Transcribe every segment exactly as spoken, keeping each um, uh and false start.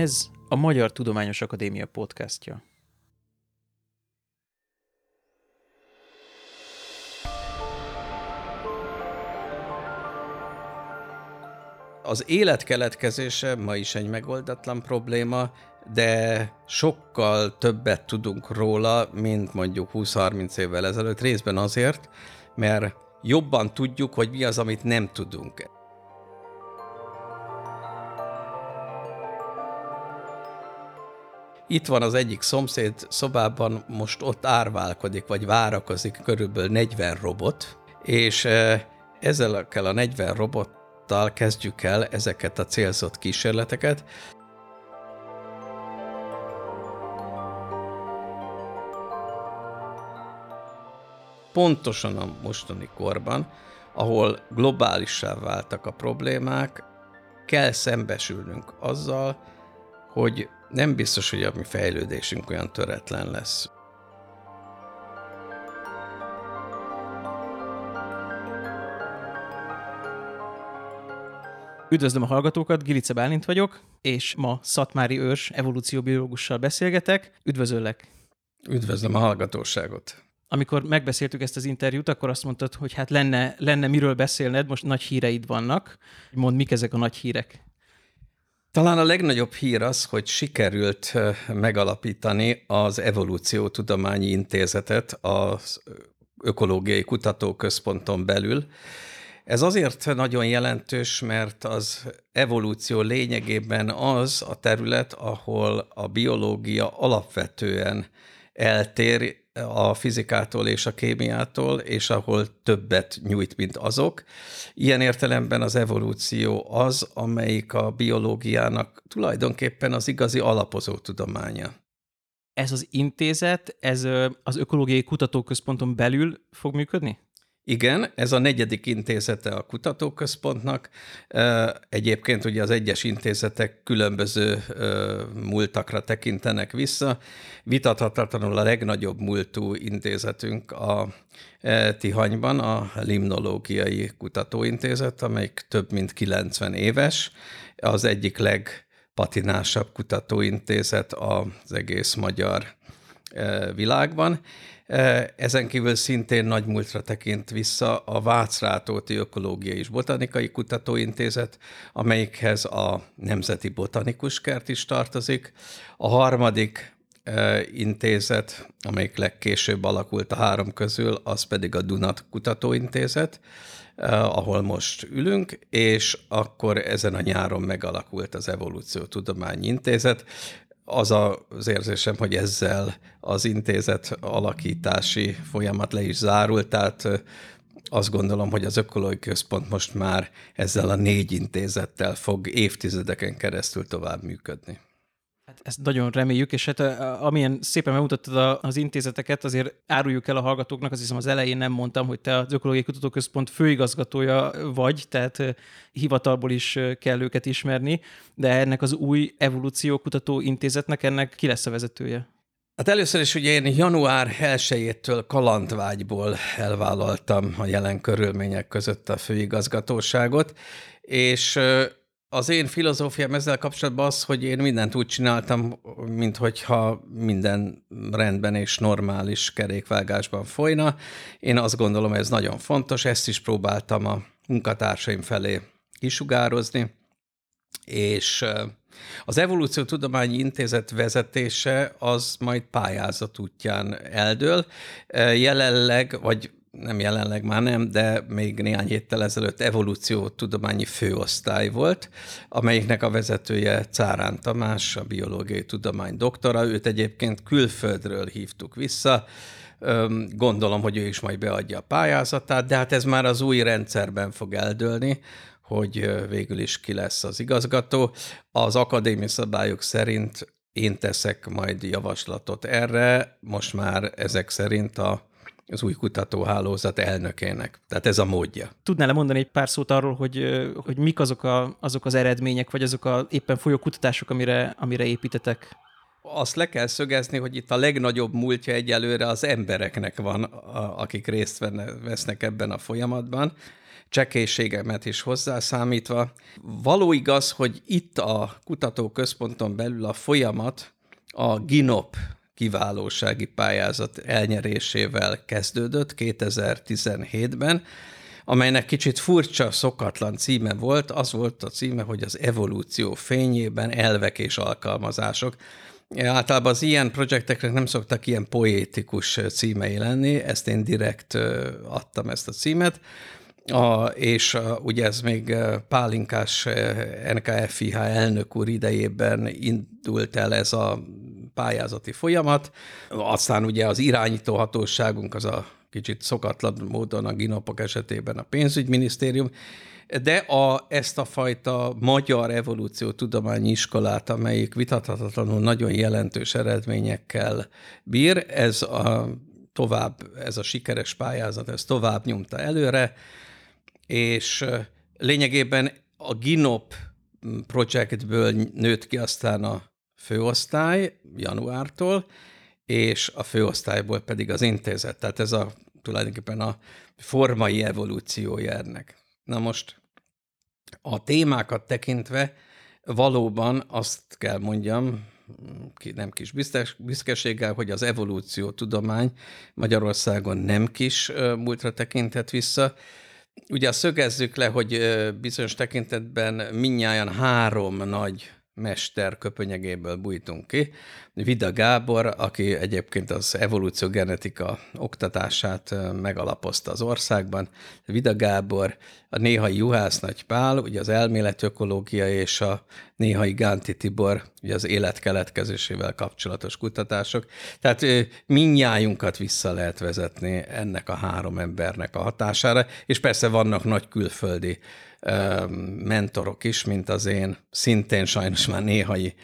Ez a Magyar Tudományos Akadémia podcastja. Az élet keletkezése ma is egy megoldatlan probléma, de sokkal többet tudunk róla, mint mondjuk húsz-harminc évvel ezelőtt, részben azért, mert jobban tudjuk, hogy mi az, amit nem tudunk. Itt van az egyik szomszéd szobában, most ott árválkodik, vagy várakozik körülbelül negyven robot, és ezekkel a negyven robottal kezdjük el ezeket a célzott kísérleteket. Pontosan a mostani korban, ahol globálissá váltak a problémák, kell szembesülnünk azzal, hogy nem biztos, hogy a mi fejlődésünk olyan töretlen lesz. Üdvözlöm a hallgatókat, Gilicze Bálint vagyok, és ma Szathmáry Eörs evolúcióbiológussal beszélgetek. Üdvözöllek! Üdvözlöm a hallgatóságot! Amikor megbeszéltük ezt az interjút, akkor azt mondtad, hogy hát lenne, lenne miről beszélned, most nagy híreid vannak. Mondd, mik ezek a nagy hírek? Talán a legnagyobb hír az, hogy sikerült megalapítani az Evolúciótudományi Intézetet az Ökológiai Kutatóközponton belül. Ez azért nagyon jelentős, mert az evolúció lényegében az a terület, ahol a biológia alapvetően eltér a fizikától és a kémiától, és ahol többet nyújt, mint azok. Ilyen értelemben az evolúció az, amelyik a biológiának tulajdonképpen az igazi alapozó tudománya. Ez az intézet, ez az Ökológiai Kutatóközponton belül fog működni? Igen, ez a negyedik intézete a kutatóközpontnak. Egyébként ugye az egyes intézetek különböző múltakra tekintenek vissza. Vitathatatlanul a legnagyobb múltú intézetünk a Tihanyban, a Limnológiai Kutatóintézet, amelyik több mint kilencven éves, az egyik legpatinásabb kutatóintézet az egész magyar világban. Ezen kívül szintén nagy múltra tekint vissza a Vácrátóti Ökológiai és Botanikai Kutatóintézet, amelyikhez a Nemzeti Botanikus Kert is tartozik. A harmadik eh, intézet, amelyik legkésőbb alakult a három közül, az pedig a Dunak Kutatóintézet, eh, ahol most ülünk, és akkor ezen a nyáron megalakult az Evolúciótudományi Intézet. Az az érzésem, hogy ezzel az intézet alakítási folyamat le is zárult, tehát azt gondolom, hogy az Ökológiai Központ most már ezzel a négy intézettel fog évtizedeken keresztül tovább működni. Hát ezt nagyon reméljük, és hát amilyen szépen megmutattad az intézeteket, azért áruljuk el a hallgatóknak, azt hiszem az elején nem mondtam, hogy te az Ökológiai Kutatóközpont főigazgatója vagy, tehát hivatalból is kell őket ismerni, de ennek az új evolúciókutató intézetnek ennek ki lesz a vezetője? Hát először is ugye én január elsejétől kalandvágyból elvállaltam a jelen körülmények között a főigazgatóságot, és az én filozófiám ezzel kapcsolatban az, hogy én mindent úgy csináltam, minthogyha minden rendben és normális kerékvágásban folyna. Én azt gondolom, ez nagyon fontos, ezt is próbáltam a munkatársaim felé kisugározni, és az Evolúciótudományi Intézet vezetése az majd pályázat útján eldől. Jelenleg, vagy nem jelenleg már nem, de még néhány héttel ezelőtt evolúciótudományi főosztály volt, amelyiknek a vezetője Csarán Tamás, a biológiai tudomány doktora. Őt egyébként külföldről hívtuk vissza. Gondolom, hogy ő is majd beadja a pályázatát, de hát ez már az új rendszerben fog eldőlni, hogy végül is ki lesz az igazgató. Az akadémiai szabályok szerint én teszek majd javaslatot erre, most már ezek szerint a az új kutatóhálózat elnökének. Tehát ez a módja. Tudnál-e mondani egy pár szót arról, hogy, hogy mik azok, a, azok az eredmények, vagy azok a éppen folyó kutatások, amire, amire építetek? Azt le kell szögezni, hogy itt a legnagyobb múltja egyelőre az embereknek van, akik részt venne, vesznek ebben a folyamatban, csekélységemet is hozzászámítva. Való igaz, hogy itt a kutatóközponton belül a folyamat a GINOP kiválósági pályázat elnyerésével kezdődött kétezer-tizenhétben, amelynek kicsit furcsa, szokatlan címe volt, az volt a címe, hogy az evolúció fényében elvek és alkalmazások. Általában az ilyen projekteknek nem szoktak ilyen poétikus címei lenni, ezt én direkt adtam ezt a címet, a, és a, ugye ez még Pálinkás en ká ef i há elnök úr idejében indult el ez a pályázati folyamat, aztán ugye az irányítóhatóságunk az a kicsit szokatlan módon a ginopok esetében a pénzügyminisztérium, de a, ezt a fajta magyar evolúciótudományi iskolát, amelyik vitathatatlanul nagyon jelentős eredményekkel bír, ez a, tovább, ez a sikeres pályázat, ez tovább nyomta előre, és lényegében a GINOP projektből nőtt ki aztán a főosztály januártól, és a főosztályból pedig az intézet. Tehát ez a, tulajdonképpen a formai evolúciója ennek. Na most a témákat tekintve valóban azt kell mondjam, nem kis biztes, büszkeséggel, hogy az evolúciótudomány Magyarországon nem kis múltra tekintett vissza. Ugye szögezzük le, hogy bizonyos tekintetben mindnyájan három nagy mester köpönyegéből bújtunk ki. Vida Gábor, aki egyébként az evolúciógenetika oktatását megalapozta az országban. Vida Gábor, a néhai Juhász Nagy Pál, ugye az elméletökológia és a néhai Gánti Tibor, ugye az élet keletkezésével kapcsolatos kutatások. Tehát mindnyájunkat vissza lehet vezetni ennek a három embernek a hatására, és persze vannak nagy külföldi mentorok is, mint az én szintén sajnos már néhai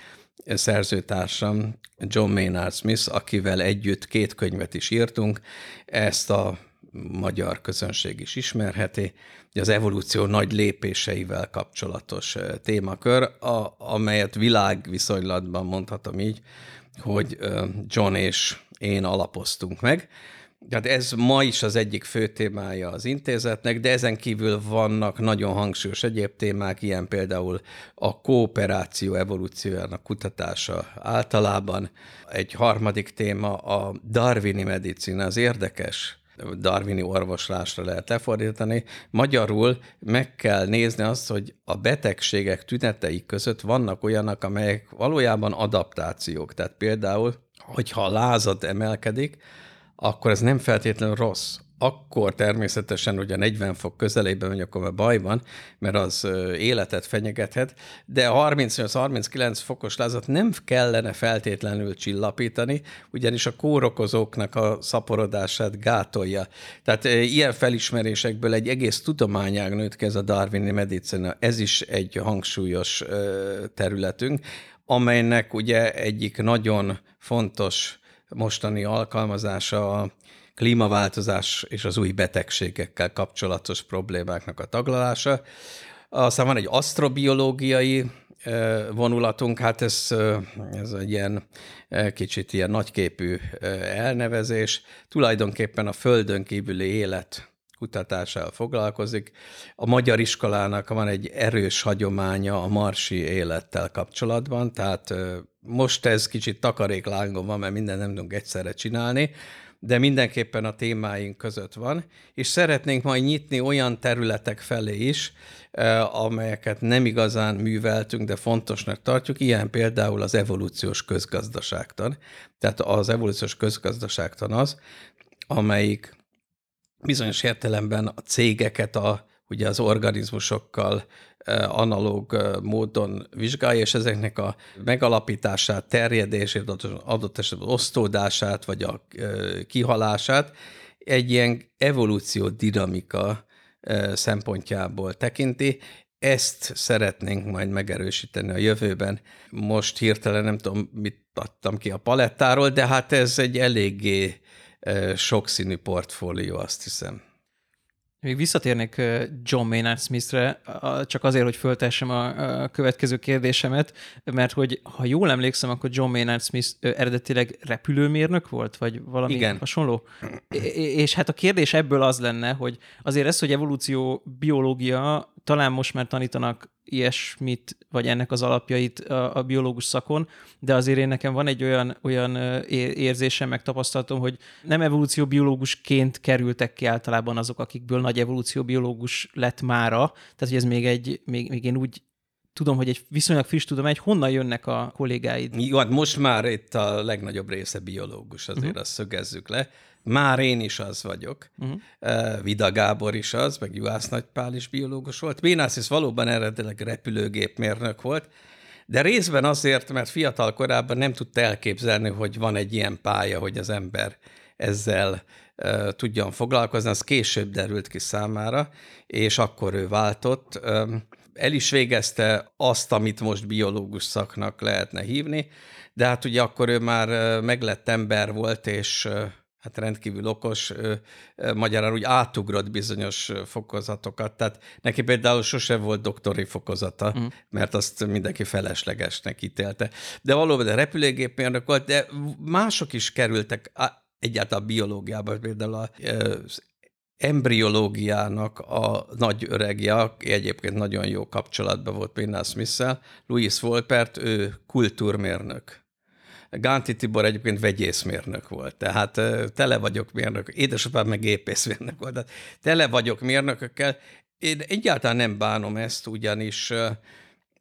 szerzőtársam, John Maynard Smith, akivel együtt két könyvet is írtunk, ezt a magyar közönség is ismerheti, az evolúció nagy lépéseivel kapcsolatos témakör, a, amelyet világviszonylatban mondhatom így, hogy John és én alapoztunk meg. Tehát ez ma is az egyik fő témája az intézetnek, de ezen kívül vannak nagyon hangsúlyos egyéb témák, ilyen például a kooperáció evolúciójának kutatása általában. Egy harmadik téma a darwini medicina, az érdekes darwini orvoslásra lehet lefordítani. Magyarul meg kell nézni azt, hogy a betegségek tünetei között vannak olyanok, amelyek valójában adaptációk. Tehát például, hogyha a lázad emelkedik, akkor ez nem feltétlenül rossz. Akkor természetesen, hogy a negyven fok közelében vagy, akkor már baj van, mert az életet fenyegethet, de a harmincnyolc harminckilenc fokos lázat nem kellene feltétlenül csillapítani, ugyanis a kórokozóknak a szaporodását gátolja. Tehát ilyen felismerésekből egy egész tudományág nőtt ki, ez a darwini medicina, ez is egy hangsúlyos területünk, amelynek ugye egyik nagyon fontos mostani alkalmazása a klímaváltozás és az új betegségekkel kapcsolatos problémáknak a taglalása. Aztán van egy asztrobiológiai vonulatunk, hát ez, ez egy ilyen kicsit ilyen nagyképű elnevezés. Tulajdonképpen a földön kívüli élet kutatásával foglalkozik. A magyar iskolának van egy erős hagyománya a marsi élettel kapcsolatban, tehát most ez kicsit takaréklángon van, mert minden nem tudunk egyszerre csinálni, de mindenképpen a témáink között van, és szeretnénk majd nyitni olyan területek felé is, amelyeket nem igazán műveltünk, de fontosnak tartjuk, ilyen például az evolúciós közgazdaságtan. Tehát az evolúciós közgazdaságtan az, amelyik bizonyos értelemben a cégeket a, ugye az organizmusokkal analóg módon vizsgálja, és ezeknek a megalapítását, terjedését, adott esetben osztódását, vagy a kihalását egy ilyen evolúciódinamika szempontjából tekinti. Ezt szeretnénk majd megerősíteni a jövőben. Most hirtelen nem tudom, mit adtam ki a palettáról, de hát ez egy eléggé sokszínű portfólió, azt hiszem. Még visszatérnék John Maynard Smithre, csak azért, hogy föltessem a következő kérdésemet, mert hogy ha jól emlékszem, akkor John Maynard Smith eredetileg repülőmérnök volt, vagy valami igen. hasonló. És hát a kérdés ebből az lenne, hogy azért ez, hogy evolúció biológia, talán most már tanítanak ilyesmit, vagy ennek az alapjait a, a biológus szakon, de azért én nekem van egy olyan, olyan érzésem, meg tapasztalatom, hogy nem evolúcióbiológusként kerültek ki általában azok, akikből nagy evolúcióbiológus lett mára. Tehát, hogy ez még egy, még, még én úgy tudom, hogy egy viszonylag friss tudomány, honnan jönnek a kollégáid? Jó, hát most már itt a legnagyobb része biológus, azért uh-huh. azt szögezzük le. Már én is az vagyok. Uh-huh. Vida Gábor is az, meg Juhász Nagy Pál is biológus volt. Bénász valóban eredetileg repülőgépmérnök volt, de részben azért, mert fiatal korában nem tudta elképzelni, hogy van egy ilyen pálya, hogy az ember ezzel uh, tudjon foglalkozni. Az később derült ki számára, és akkor ő váltott. Um, el is végezte azt, amit most biológus szaknak lehetne hívni, de hát ugye akkor ő már meglett ember volt, és hát rendkívül okos, magyarán úgy átugrott bizonyos fokozatokat. Tehát neki például sose volt doktori fokozata, mm. mert azt mindenki feleslegesnek ítélte. De valóban a repülőgépmérnök volt, de mások is kerültek egyáltalán biológiába, például az embriológiának a nagy öregje, egyébként nagyon jó kapcsolatban volt Maynard Smith-szel, Louis Wolpert, ő kultúrmérnök. Gánti Tibor egyébként vegyészmérnök volt, tehát tele vagyok mérnök, édesapám meg gépészmérnök volt, tehát tele vagyok mérnökökkel. Én egyáltalán nem bánom ezt, ugyanis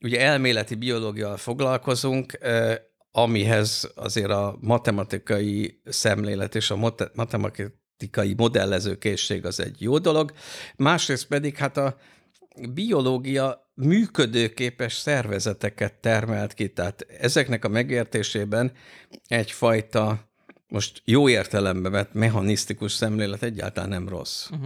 ugye elméleti biológiával foglalkozunk, amihez azért a matematikai szemlélet és a matematikai matematikai modellező készség az egy jó dolog, másrészt pedig hát a biológia működőképes szervezeteket termelt ki, tehát ezeknek a megértésében egyfajta, most jó értelemben vett mechanisztikus szemlélet egyáltalán nem rossz. Uh-huh.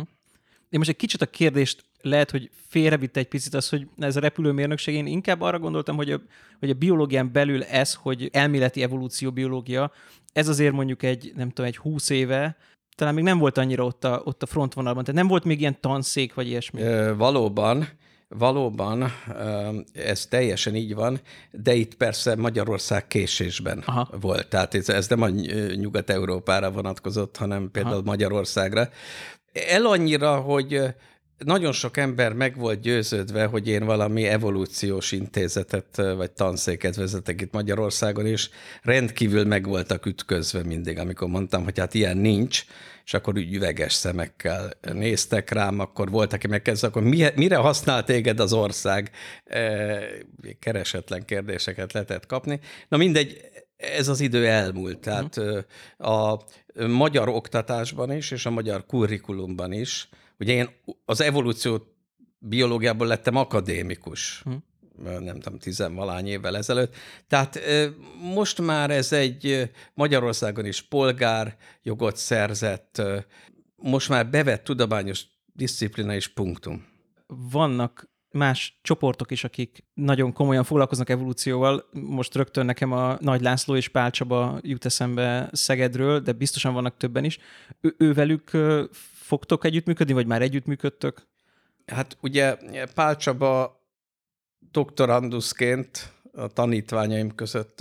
Én most egy kicsit a kérdést lehet, hogy félrevitte egy picit az, hogy ez a repülőmérnökség, én inkább arra gondoltam, hogy a, hogy a biológián belül ez, hogy elméleti evolúcióbiológia, ez azért mondjuk egy, nem tudom, egy húsz éve, talán még nem volt annyira ott a, ott a frontvonalban, tehát nem volt még ilyen tanszék, vagy ilyesmi. Ö, valóban, valóban, ö, ez teljesen így van, de itt persze Magyarország késésben aha. volt, tehát ez, ez nem a Nyugat-Európára vonatkozott, hanem például aha. Magyarországra. El annyira, hogy nagyon sok ember meg volt győződve, hogy én valami evolúciós intézetet vagy tanszéket vezetek itt Magyarországon, és rendkívül meg voltak ütközve mindig, amikor mondtam, hogy hát ilyen nincs, és akkor úgy üveges szemekkel néztek rám, akkor volt, aki megkezdte, akkor mire használ téged az ország? Keresetlen kérdéseket lehetett kapni. Na mindegy, ez az idő elmúlt, tehát a magyar oktatásban is, és a magyar kurrikulumban is. Ugye én az evolúció biológiából lettem akadémikus, hm. nem tudom, tizenvalány évvel ezelőtt. Tehát most már ez egy Magyarországon is polgárjogot szerzett, most már bevett tudományos diszciplina és punktum. Vannak más csoportok is, akik nagyon komolyan foglalkoznak evolúcióval. Most rögtön nekem a Nagy László és Pál Csaba jut eszembe Szegedről, de biztosan vannak többen is. Ő, ővelük fogtok együttműködni, vagy már együttműködtök? Hát ugye Pál Csaba doktoranduszként a tanítványaim között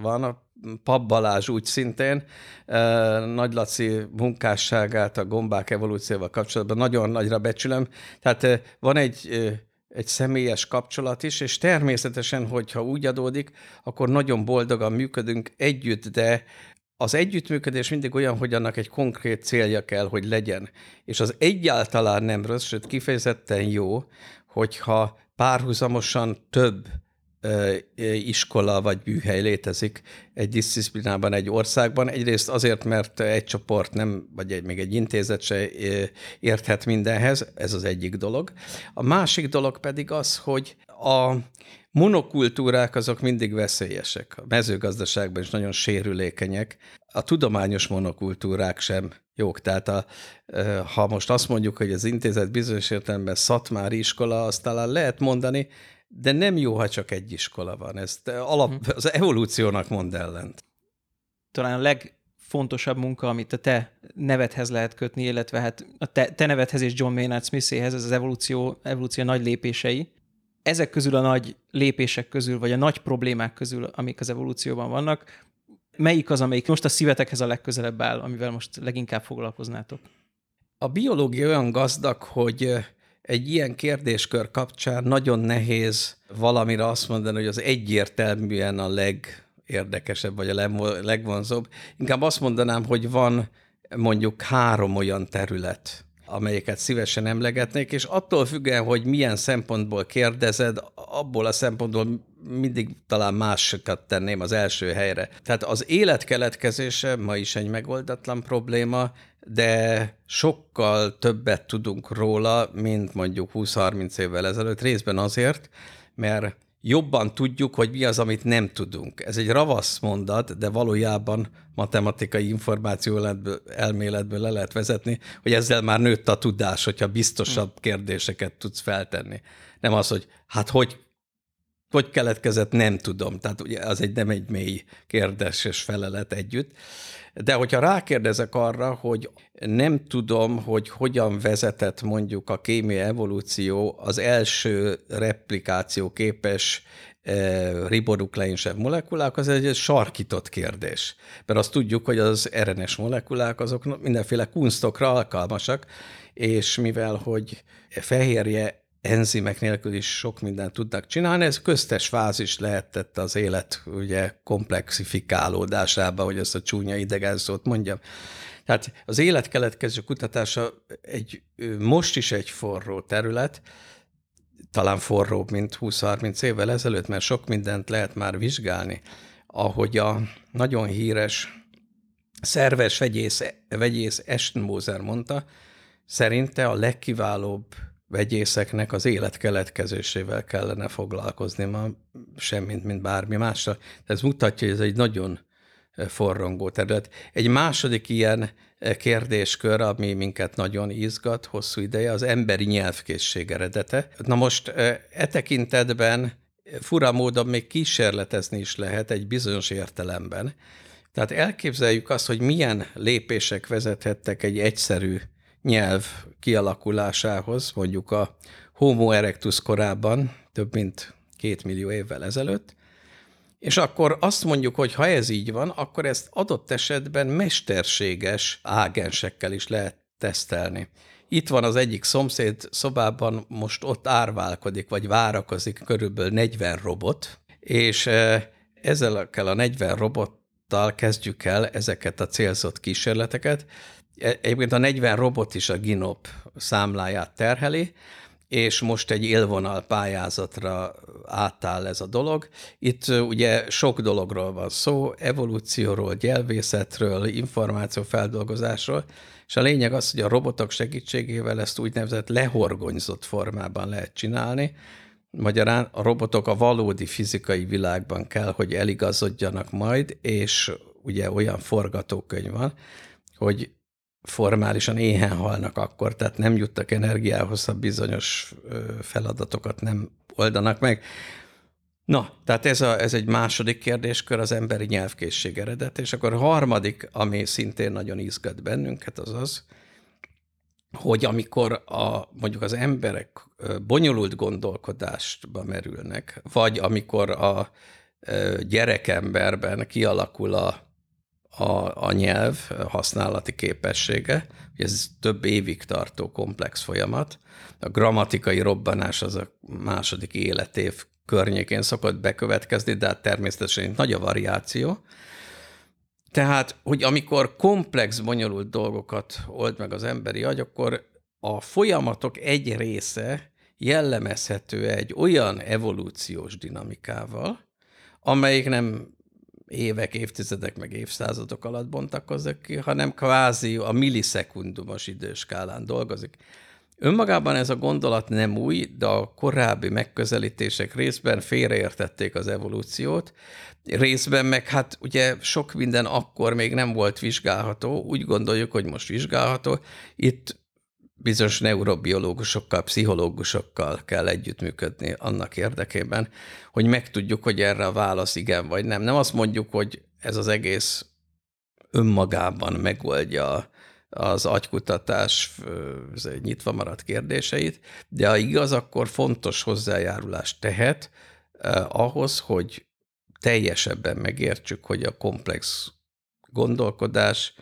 van, a Papp Balázs úgy szintén, Nagy Laci munkásságát a gombák evolúcióval kapcsolatban nagyon nagyra becsülöm. Tehát van egy egy személyes kapcsolat is, és természetesen, hogyha úgy adódik, akkor nagyon boldogan működünk együtt, de az együttműködés mindig olyan, hogy annak egy konkrét célja kell, hogy legyen. És az egyáltalán nem rossz, sőt kifejezetten jó, hogyha párhuzamosan több iskola vagy műhely létezik egy disziplinában, egy országban. Egyrészt azért, mert egy csoport nem, vagy egy, még egy intézet se érthet mindenhez, ez az egyik dolog. A másik dolog pedig az, hogy a monokultúrák azok mindig veszélyesek. A mezőgazdaságban is nagyon sérülékenyek. A tudományos monokultúrák sem jók. Tehát a, ha most azt mondjuk, hogy az intézet bizonyos értelemben Szathmáry iskola, azt talán lehet mondani, de nem jó, ha csak egy iskola van. Ezt alap, az evolúciónak mond ellent. Talán a leg legfontosabb munka, amit a te nevedhez lehet kötni, illetve hát a te, te nevedhez és John Maynard Smithhez, ez az evolúció, evolúció nagy lépései. Ezek közül a nagy lépések közül, vagy a nagy problémák közül, amik az evolúcióban vannak, melyik az, amelyik most a szívetekhez a legközelebb áll, amivel most leginkább foglalkoznátok? A biológia olyan gazdag, hogy egy ilyen kérdéskör kapcsán nagyon nehéz valamire azt mondani, hogy az egyértelműen a legérdekesebb, vagy a legvonzóbb. Inkább azt mondanám, hogy van mondjuk három olyan terület, amelyeket szívesen emlegetnék, és attól függően, hogy milyen szempontból kérdezed, abból a szempontból mindig talán másokat tenném az első helyre. Tehát az élet keletkezése ma is egy megoldatlan probléma, de sokkal többet tudunk róla, mint mondjuk húsz-harminc évvel ezelőtt, részben azért, mert jobban tudjuk, hogy mi az, amit nem tudunk. Ez egy ravasz mondat, de valójában matematikai információ elméletből le lehet vezetni, hogy ezzel már nőtt a tudás, hogyha biztosabb kérdéseket tudsz feltenni. Nem az, hogy hát hogy, hogy keletkezett, nem tudom. Tehát ugye az egy, nem egy mély kérdés és felelet együtt. De hogyha rákérdezek arra, hogy nem tudom, hogy hogyan vezetett mondjuk a kémia evolúció az első replikáció képes eh, ribonukleinsav molekulák, az egy sarkított kérdés. Mert azt tudjuk, hogy az er en es molekulák azok mindenféle kunstokra alkalmasak, és mivel hogy fehérje enzimek nélkül is sok mindent tudnak csinálni, ez köztes fázis lehetett az élet ugye komplexifikálódásába, hogy ezt a csúnya idegen szót mondjam. Tehát az élet keletkező kutatása egy, most is egy forró terület, talán forróbb, mint húsz-harminc évvel ezelőtt, mert sok mindent lehet már vizsgálni. Ahogy a nagyon híres szerves vegyész, vegyész Eschenmoser mondta, szerinte a legkiválóbb vegyészeknek az élet keletkezésével kellene foglalkozni ma, semmint, mint bármi másra. Ez mutatja, hogy ez egy nagyon forrongó terület. Egy második ilyen kérdéskör, ami minket nagyon izgat hosszú ideje, az emberi nyelvkészség eredete. Na most e tekintetben fura módon még kísérletezni is lehet egy bizonyos értelemben. Tehát elképzeljük azt, hogy milyen lépések vezethettek egy egyszerű nyelv kialakulásához, mondjuk a Homo erectus korában, több mint két millió évvel ezelőtt, és akkor azt mondjuk, hogy ha ez így van, akkor ezt adott esetben mesterséges ágensekkel is lehet tesztelni. Itt van az egyik szomszéd szobában, most ott árválkodik, vagy várakozik körülbelül negyven robot, és ezzel kell a negyven robottal kezdjük el ezeket a célzott kísérleteket. Egyébként a negyven robot is a GINOP számláját terheli, és most egy élvonal pályázatra átáll ez a dolog. Itt ugye sok dologról van szó, evolúcióról, gyelvészetről, információfeldolgozásról, és a lényeg az, hogy a robotok segítségével ezt úgynevezett lehorgonyzott formában lehet csinálni. Magyarán a robotok a valódi fizikai világban kell, hogy eligazodjanak majd, és ugye olyan forgatókönyv van, hogy formálisan éhen halnak akkor, tehát nem juttak energiához, ha bizonyos feladatokat nem oldanak meg. Na, tehát ez, a, ez egy második kérdéskör, az emberi nyelvkészség eredet, és akkor harmadik, ami szintén nagyon izgat bennünket, az az, hogy amikor a, mondjuk az emberek bonyolult gondolkodásba merülnek, vagy amikor a gyerekemberben kialakul a A, a nyelv használati képessége, ez több évig tartó komplex folyamat. A grammatikai robbanás az a második életév környékén szokott bekövetkezni, de hát természetesen nagy a variáció. Tehát, hogy amikor komplex, bonyolult dolgokat old meg az emberi agy, akkor a folyamatok egy része jellemezhető egy olyan evolúciós dinamikával, amelyik nem évek, évtizedek, meg évszázadok alatt bontakozik ki, hanem kvázi a millisekundumos időskálán dolgozik. Önmagában ez a gondolat nem új, de a korábbi megközelítések részben félreértették az evolúciót, részben meg hát ugye sok minden akkor még nem volt vizsgálható, úgy gondoljuk, hogy most vizsgálható, itt bizonyos neurobiológusokkal, pszichológusokkal kell együttműködni annak érdekében, hogy megtudjuk, hogy erre a válasz igen vagy nem. Nem azt mondjuk, hogy ez az egész önmagában megoldja az agykutatás nyitva maradt kérdéseit, de ha igaz, akkor fontos hozzájárulást tehet eh, ahhoz, hogy teljesebben megértsük, hogy a komplex gondolkodás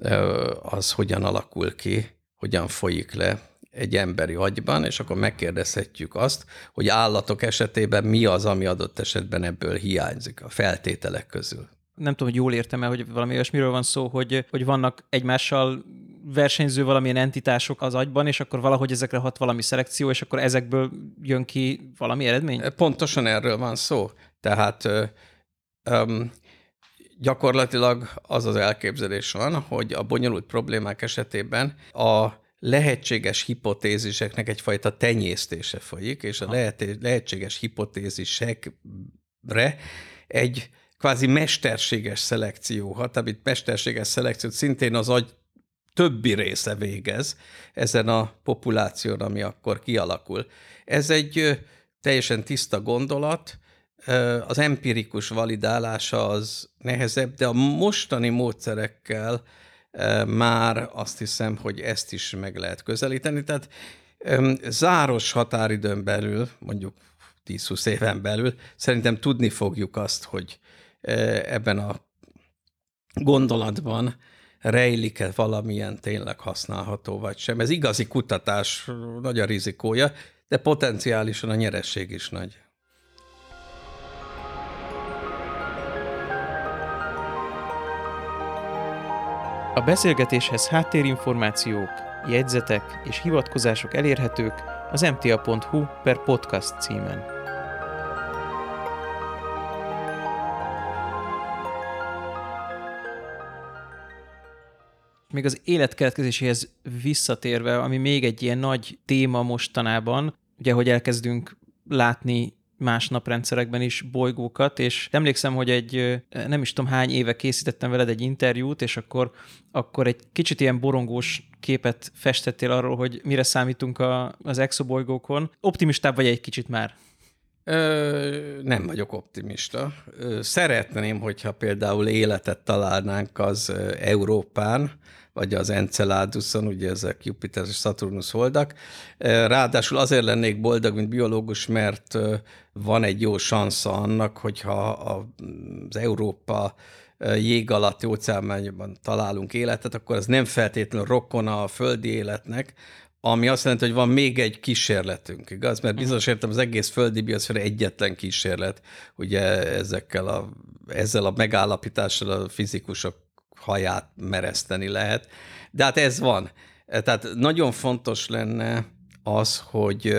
eh, az hogyan alakul ki, hogyan folyik le egy emberi agyban, és akkor megkérdezhetjük azt, hogy állatok esetében mi az, ami adott esetben ebből hiányzik a feltételek közül. Nem tudom, hogy jól értem el, hogy valami olyasmiről van szó, hogy, hogy vannak egymással versenyző valamilyen entitások az agyban, és akkor valahogy ezekre hat valami szelekció, és akkor ezekből jön ki valami eredmény? Pontosan erről van szó. Tehát um, gyakorlatilag az az elképzelés van, hogy a bonyolult problémák esetében a lehetséges hipotéziseknek egyfajta tenyésztése folyik, és a lehet- lehetséges hipotézisekre egy kvázi mesterséges szelekció hat, amit mesterséges szelekciót szintén az agy többi része végez ezen a populáción, ami akkor kialakul. Ez egy teljesen tiszta gondolat, az empirikus validálása az nehezebb, de a mostani módszerekkel már azt hiszem, hogy ezt is meg lehet közelíteni. Tehát záros határidőn belül, mondjuk tíz-húsz éven belül, szerintem tudni fogjuk azt, hogy ebben a gondolatban rejlik-e valamilyen tényleg használható vagy sem. Ez igazi kutatás, nagy a rizikója, de potenciálisan a nyeresség is nagy. A beszélgetéshez háttérinformációk, jegyzetek és hivatkozások elérhetők az mta.hu per podcast címen. Még az életkeletkezéséhez visszatérve, ami még egy ilyen nagy téma mostanában, ugye, hogy elkezdünk látni más naprendszerekben is bolygókat, és emlékszem, hogy egy, nem is tudom hány éve készítettem veled egy interjút, és akkor, akkor egy kicsit ilyen borongós képet festettél arról, hogy mire számítunk a, az exobolygókon. Optimistább vagy egy kicsit már? Ö, nem vagyok optimista. Szeretném, hogyha például életet találnánk az Európán, vagy az Enceláduson, ugye ezek Jupiter és Szaturnusz holdak. Ráadásul azért lennék boldog, mint biológus, mert van egy jó sansza annak, hogyha az Európa jég alatti óceánban találunk életet, akkor ez nem feltétlenül rokona a földi életnek, ami azt jelenti, hogy van még egy kísérletünk, igaz? Mert bizonyos értem az egész földi bioszféra egyetlen kísérlet, ugye ezekkel a, ezzel a megállapítással a fizikusok haját mereszteni lehet. De hát ez van. Tehát nagyon fontos lenne az, hogy,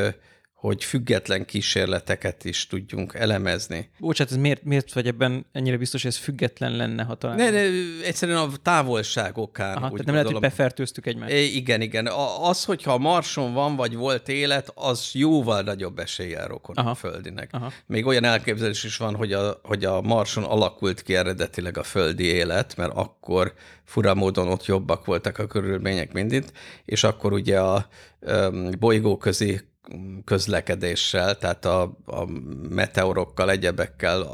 hogy független kísérleteket is tudjunk elemezni. Bocsánat, ez miért, miért vagy ebben ennyire biztos, hogy ez független lenne, ha talán? Ne, ne, egyszerűen a távolság okán. Aha, tehát nem lehet, hogy befertőztük egymást. Igen, igen. Az, hogyha a Marson van, vagy volt élet, az jóval nagyobb eséllyel rokon a földinek. Aha. Még olyan elképzelés is van, hogy a, hogy a Marson alakult ki eredetileg a földi élet, mert akkor fura módon ott jobbak voltak a körülmények mindint, és akkor ugye a um, bolygóközi közlekedéssel, tehát a, a meteorokkal, egyebekkel,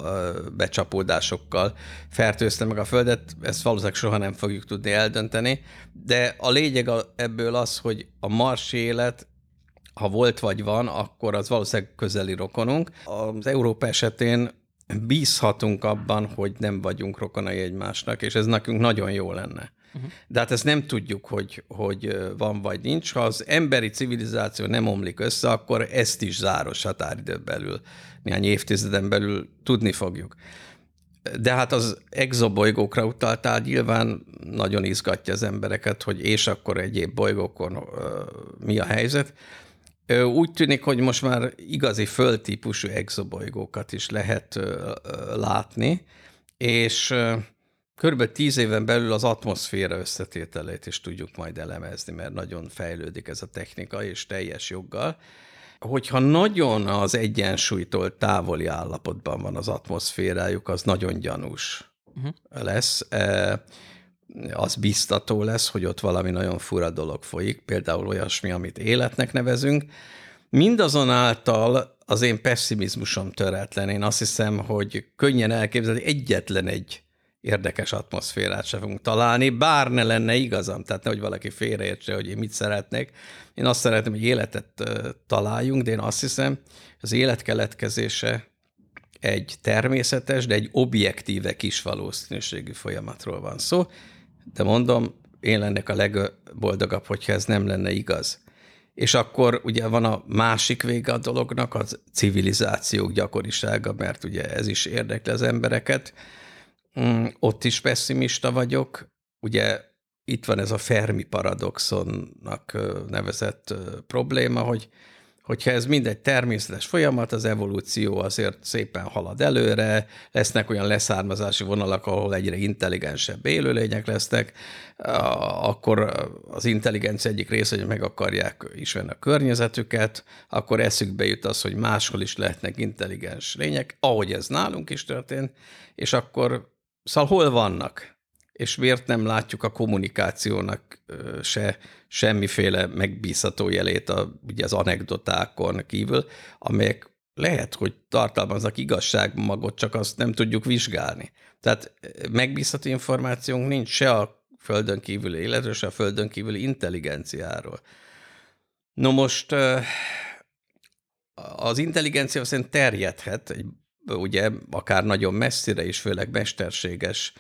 becsapódásokkal fertőzte meg a Földet, ezt valószínűleg soha nem fogjuk tudni eldönteni, de a lényeg ebből az, hogy a marsi élet, ha volt vagy van, akkor az valószínűleg közeli rokonunk. Az Európa esetén bízhatunk abban, hogy nem vagyunk rokonai egymásnak, és ez nekünk nagyon jó lenne. De hát ezt nem tudjuk, hogy, hogy van vagy nincs. Ha az emberi civilizáció nem omlik össze, akkor ezt is záros határidőn belül, néhány évtizeden belül tudni fogjuk. De hát az exobolygókra utaltál, nyilván nagyon izgatja az embereket, hogy és akkor egyéb bolygókon mi a helyzet. Úgy tűnik, hogy most már igazi földtípusú exobolygókat is lehet látni, és körülbelül tíz éven belül az atmoszféra összetételét is tudjuk majd elemezni, mert nagyon fejlődik ez a technika, és teljes joggal. Hogyha nagyon az egyensúlytól távoli állapotban van az atmoszférájuk, az nagyon gyanús uh-huh. lesz. Az biztató lesz, hogy ott valami nagyon fura dolog folyik, például olyasmi, amit életnek nevezünk. Mindazonáltal az én pessimizmusom töretlen. Én azt hiszem, hogy könnyen elképzelni egyetlen egy érdekes atmoszférát sem fogunk találni, bár ne lenne igazam, tehát nehogy valaki félreértse, hogy én mit szeretnék. Én azt szeretném, hogy életet találjunk, de én azt hiszem, az élet keletkezése egy természetes, de egy objektíve kis valószínűségű folyamatról van szó, de mondom, én lennék a legboldogabb, hogyha ez nem lenne igaz. És akkor ugye van a másik vége a dolognak, az civilizációk gyakorisága, mert ugye ez is érdekli az embereket. Ott is pesszimista vagyok. Ugye itt van ez a Fermi paradoxonnak nevezett probléma, hogy hogyha ez mindegy természetes folyamat, az evolúció azért szépen halad előre, lesznek olyan leszármazási vonalak, ahol egyre intelligensebb élőlények lesznek, akkor az intelligencia egyik része, hogy meg akarják ismerni a környezetüket, akkor eszükbe jut az, hogy máshol is lehetnek intelligens lények, ahogy ez nálunk is történt, és akkor szóval hol vannak? És miért nem látjuk a kommunikációnak se semmiféle megbízható jelét a, ugye az anekdotákon kívül, amelyek lehet, hogy tartalmaznak igazságmagot, csak azt nem tudjuk vizsgálni. Tehát megbízható információnk nincs se a földön kívüli életről, se a földön kívüli intelligenciáról. No most az intelligencia szerint terjedhet, ugye akár nagyon messzire is, főleg mesterséges,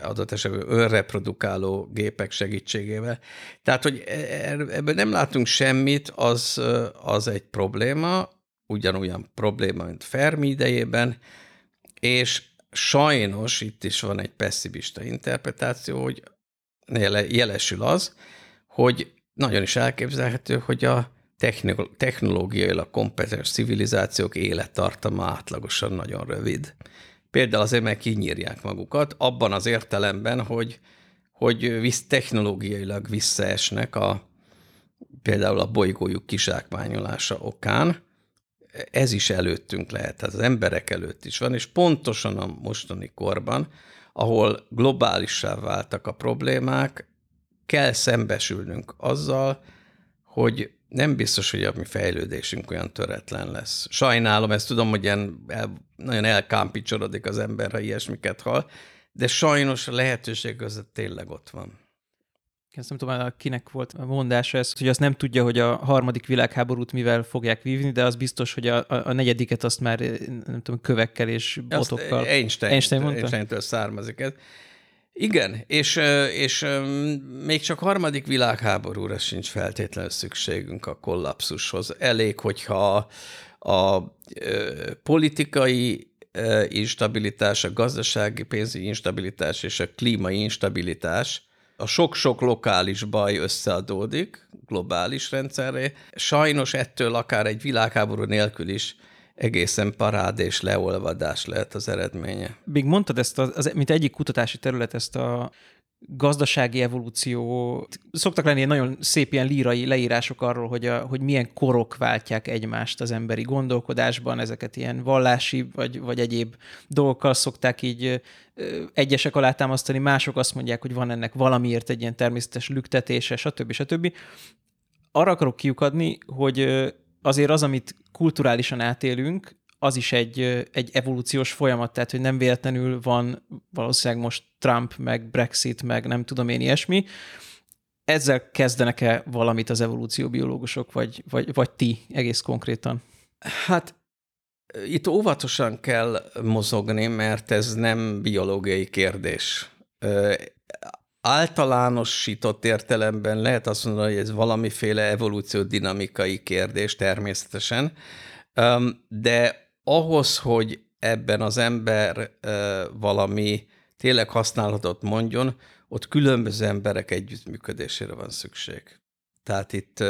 adott esetben önreprodukáló gépek segítségével. Tehát, hogy ebből nem látunk semmit, az, az egy probléma, ugyanolyan probléma, mint Fermi idejében, és sajnos itt is van egy pesszimista interpretáció, hogy jelesül az, hogy nagyon is elképzelhető, hogy a technológiailag kompetens civilizációk élettartama átlagosan nagyon rövid. Például azért, mert kinyírják magukat, abban az értelemben, hogy, hogy visz, technológiailag visszaesnek a, például a bolygójuk kizsákmányolása okán. Ez is előttünk lehet, az emberek előtt is van, és pontosan a mostani korban, ahol globálissá váltak a problémák, kell szembesülnünk azzal, hogy nem biztos, hogy a mi fejlődésünk olyan töretlen lesz. Sajnálom, ezt tudom, hogy ilyen el, nagyon elkámpicsorodik az ember, ha ilyesmiket hall, de sajnos a lehetőség között tényleg ott van. Ezt nem tudom, kinek volt a mondása ez, hogy azt nem tudja, hogy a harmadik világháborút mivel fogják vívni, de az biztos, hogy a, a negyediket azt már nem tudom, kövekkel és botokkal. Einstein, Einstein mondta? Einstein-től származik ez. Igen, és, és még csak harmadik világháborúra sincs feltétlenül szükségünk a kollapszushoz. Elég, hogyha a politikai instabilitás, a gazdasági pénzügyi instabilitás és a klímai instabilitás, a sok-sok lokális baj összeadódik globális rendszerre. Sajnos ettől akár egy világháború nélkül is egészen parád és leolvadás lehet az eredménye. Még mondtad ezt, az, az, mint egyik kutatási terület, ezt a gazdasági evolúció. Szoktak lenni nagyon szép ilyen lírai leírások arról, hogy, a, hogy milyen korok váltják egymást az emberi gondolkodásban, ezeket ilyen vallási vagy, vagy egyéb dolgokkal szokták így egyesek alátámasztani, mások azt mondják, hogy van ennek valamiért egy ilyen természetes lüktetése, stb. stb. Arra akarok kiukadni, hogy azért az, amit kulturálisan átélünk, az is egy, egy evolúciós folyamat, tehát hogy nem véletlenül van valószínűleg most Trump, meg Brexit, meg nem tudom én ilyesmi. Ezzel kezdenek-e valamit az evolúcióbiológusok, vagy, vagy, vagy ti egész konkrétan? Hát itt óvatosan kell mozogni, mert ez nem biológiai kérdés. Általánosított értelemben lehet azt mondani, hogy ez valamiféle evolúciódinamikai kérdés természetesen, de ahhoz, hogy ebben az ember valami tényleg használhatót mondjon, ott különböző emberek együttműködésére van szükség. Tehát itt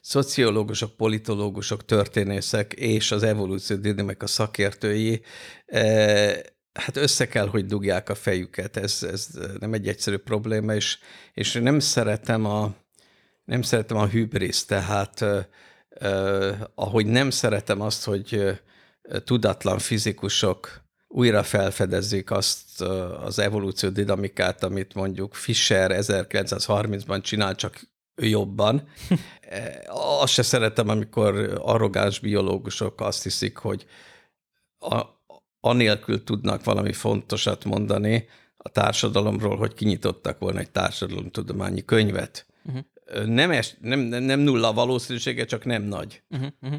szociológusok, politológusok, történészek és az evolúciódinamika szakértői hát össze kell, hogy dugják a fejüket, ez, ez nem egy egyszerű probléma, és, és nem szeretem a, nem szeretem a hübriszt, tehát eh, ahogy nem szeretem azt, hogy tudatlan fizikusok újra felfedezzék azt az evolúció dinamikát, amit mondjuk Fischer ezerkilencszázharmincban csinál, csak jobban. Azt se szeretem, amikor arrogáns biológusok azt hiszik, hogy a anélkül tudnak valami fontosat mondani a társadalomról, hogy kinyitottak volna egy társadalomtudományi könyvet. Uh-huh. Nem, es, nem, nem, nem nulla a valószínűsége, csak nem nagy. Uh-huh, uh-huh.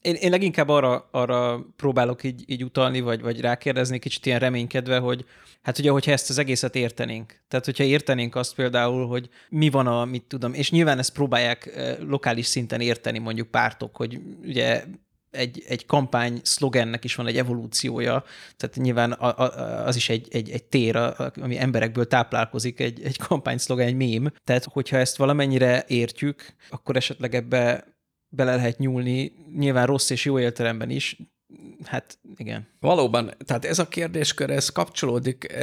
Én, én leginkább arra, arra próbálok így, így utalni, vagy, vagy rákérdezni kicsit ilyen reménykedve, hogy hát ugye, hogyha ezt az egészet értenénk. Tehát, hogyha értenénk azt például, hogy mi van a, mit tudom, és nyilván ezt próbálják lokális szinten érteni mondjuk pártok, hogy ugye egy, egy kampány szlogennek is van egy evolúciója, tehát nyilván a, a, az is egy, egy, egy tér, a, ami emberekből táplálkozik, egy, egy kampány szlogen, egy mém. Tehát, hogyha ezt valamennyire értjük, akkor esetleg ebbe bele lehet nyúlni, nyilván rossz és jó értelemben is, hát igen. Valóban, tehát ez a kérdéskör, ez kapcsolódik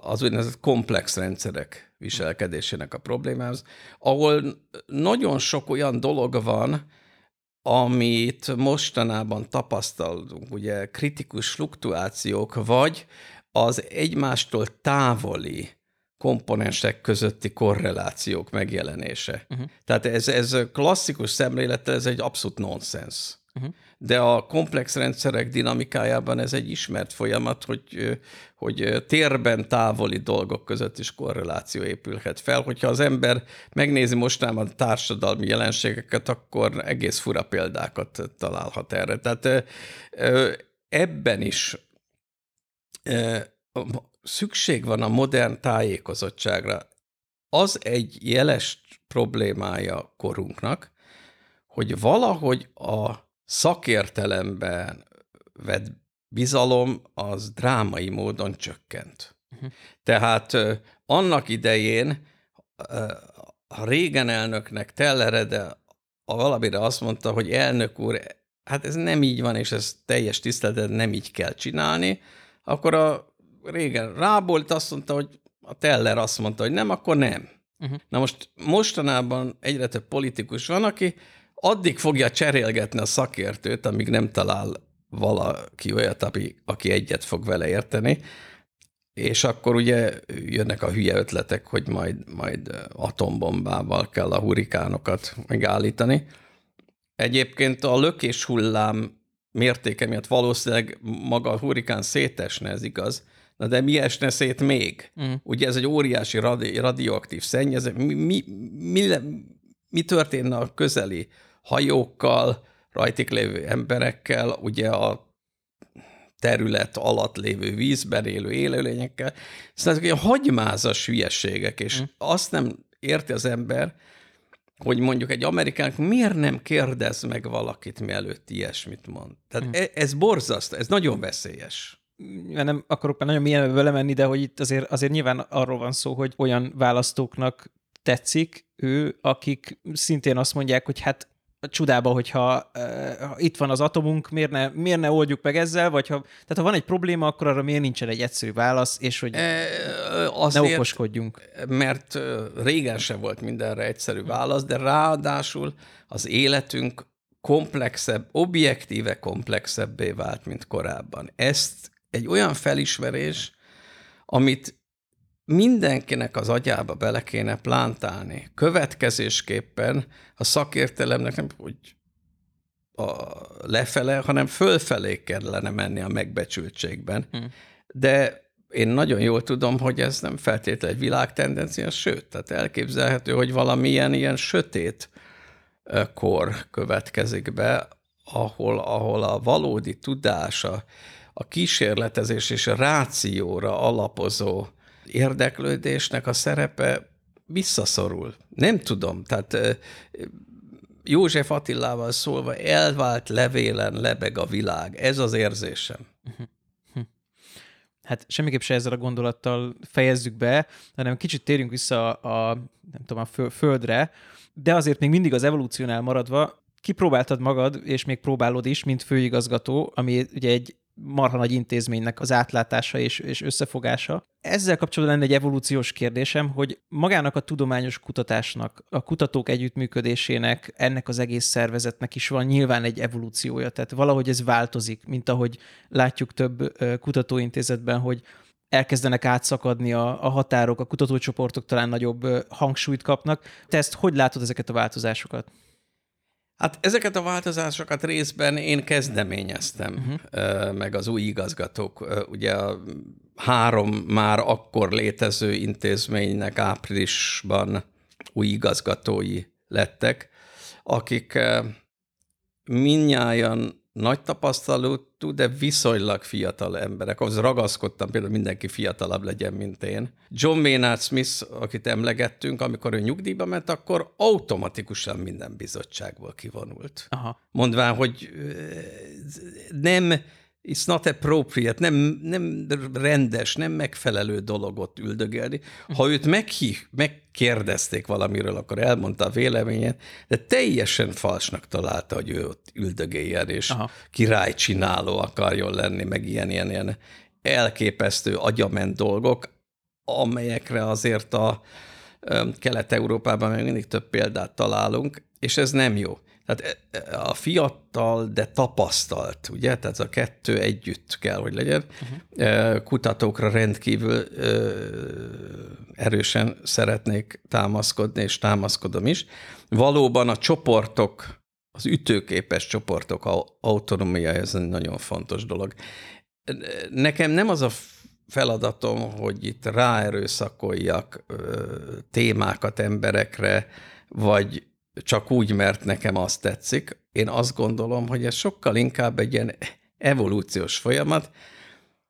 az úgynevezett komplex rendszerek viselkedésének a problémához, ahol nagyon sok olyan dolog van, amit mostanában tapasztalunk, ugye kritikus fluktuációk, vagy az egymástól távoli komponensek közötti korrelációk megjelenése. Uh-huh. Tehát ez, ez klasszikus szemlélettel ez egy abszolút nonsens. Uh-huh. De a komplex rendszerek dinamikájában ez egy ismert folyamat, hogy, hogy térben távoli dolgok között is korreláció épülhet fel. Hogyha az ember megnézi mostanában a társadalmi jelenségeket, akkor egész fura példákat találhat erre. Tehát ebben is szükség van a modern tájékozottságra. Az egy jeles problémája korunknak, hogy valahogy a szakértelemben vett bizalom az drámai módon csökkent. Uh-huh. Tehát annak idején a Reagan elnöknek Tellerede valamire azt mondta, hogy elnök úr, hát ez nem így van, és ez teljes tiszteletet nem így kell csinálni, akkor a Régen rábólt, azt mondta, hogy a Teller azt mondta, hogy nem, akkor nem. Uh-huh. Na most mostanában egyre több politikus van, aki addig fogja cserélgetni a szakértőt, amíg nem talál valaki olyat, aki egyet fog vele érteni, és akkor ugye jönnek a hülye ötletek, hogy majd, majd atombombával kell a hurikánokat megállítani. egyébként a lökés hullám mértéke miatt valószínűleg maga a hurikán szétesne, ez igaz. Na de mi esne szét még? Mm. Ugye ez egy óriási radi- radioaktív szennyezés. Mi, mi, mi, mi történne a közeli hajókkal, rajtik lévő emberekkel, ugye a terület alatt lévő vízben élő élőlényekkel? Szóval ezek ilyen hagymázas hülyeségek, és mm. azt nem érti az ember, hogy mondjuk egy amerikánk miért nem kérdez meg valakit, mielőtt ilyesmit mond. Tehát mm. e- ez borzasztó, ez nagyon veszélyes. Nem akarok már nagyon mélyen belemenni, de hogy itt azért, azért nyilván arról van szó, hogy olyan választóknak tetszik ő, akik szintén azt mondják, hogy hát csodába, hogyha e, itt van az atomunk, miért ne, miért ne oldjuk meg ezzel, vagy ha, tehát ha van egy probléma, akkor arra miért nincsen egy egyszerű válasz, és hogy e, azért, ne okoskodjunk. Mert régen se volt mindenre egyszerű válasz, de ráadásul az életünk komplexebb, objektíve komplexebbé vált, mint korábban. Ezt egy olyan felismerés, amit mindenkinek az agyába bele kéne plántálni. Következésképpen a szakértelemnek nem úgy a lefele, hanem fölfelé kellene menni a megbecsültségben. Hmm. De én nagyon jól tudom, hogy ez nem feltétlenül egy világtendencia, sőt, tehát elképzelhető, hogy valamilyen ilyen sötét kor következik be, ahol, ahol a valódi tudása, a kísérletezés és a rációra alapozó érdeklődésnek a szerepe visszaszorul. Nem tudom, tehát József Attilával szólva elvált levélen lebeg a világ. Ez az érzésem. Hát semmiképp se ezzel a gondolattal fejezzük be, hanem kicsit térjünk vissza a, a, nem tudom, a földre, de azért még mindig az evolúciónál maradva kipróbáltad magad, és még próbálod is, mint főigazgató, ami ugye egy marha nagy intézménynek az átlátása és, és összefogása. Ezzel kapcsolatban lenne egy evolúciós kérdésem, hogy magának a tudományos kutatásnak, a kutatók együttműködésének, ennek az egész szervezetnek is van nyilván egy evolúciója, tehát valahogy ez változik, mint ahogy látjuk több kutatóintézetben, hogy elkezdenek átszakadni a, a határok, a kutatócsoportok talán nagyobb hangsúlyt kapnak. Te ezt hogy látod ezeket a változásokat? Hát ezeket a változásokat részben én kezdeményeztem, uh-huh. meg az új igazgatók. Ugye a három már akkor létező intézménynek áprilisban új igazgatói lettek, akik mindnyájan nagy tapasztalatú, de viszonylag fiatal emberek. Ahhoz ragaszkodtam, például mindenki fiatalabb legyen, mint én. John Maynard Smith, akit emlegettünk, amikor ő nyugdíjba ment, akkor automatikusan minden bizottságból kivonult. Aha. Mondván, hogy nem, it's not appropriate, nem, nem rendes, nem megfelelő dologot üldögélni. Ha őt meghív, megkérdezték valamiről, akkor elmondta a véleményét, de teljesen falsnak találta, hogy ő ott üldögéljen, és aha. királycsináló akarjon lenni, meg ilyen, ilyen, ilyen elképesztő agyament dolgok, amelyekre azért a Kelet-Európában még mindig több példát találunk, és ez nem jó. Tehát a fiatal, de tapasztalt, ugye? Tehát a kettő együtt kell, hogy legyen. Uh-huh. Kutatókra rendkívül erősen szeretnék támaszkodni, és támaszkodom is. Valóban a csoportok, az ütőképes csoportok autonómia, ez egy nagyon fontos dolog. Nekem nem az a feladatom, hogy itt ráerőszakoljak témákat emberekre, vagy csak úgy, mert nekem azt tetszik. Én azt gondolom, hogy ez sokkal inkább egy ilyen evolúciós folyamat.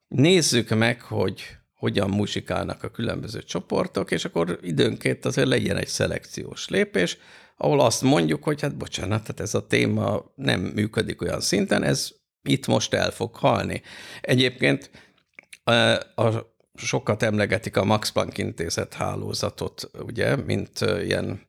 Nézzük meg, hogy hogyan muzsikálnak a különböző csoportok, és akkor időnként azért legyen egy szelekciós lépés, ahol azt mondjuk, hogy hát bocsánat, tehát ez a téma nem működik olyan szinten, ez itt most el fog halni. Egyébként a, a, sokat emlegetik a Max Planck Intézet hálózatot, ugye, mint ilyen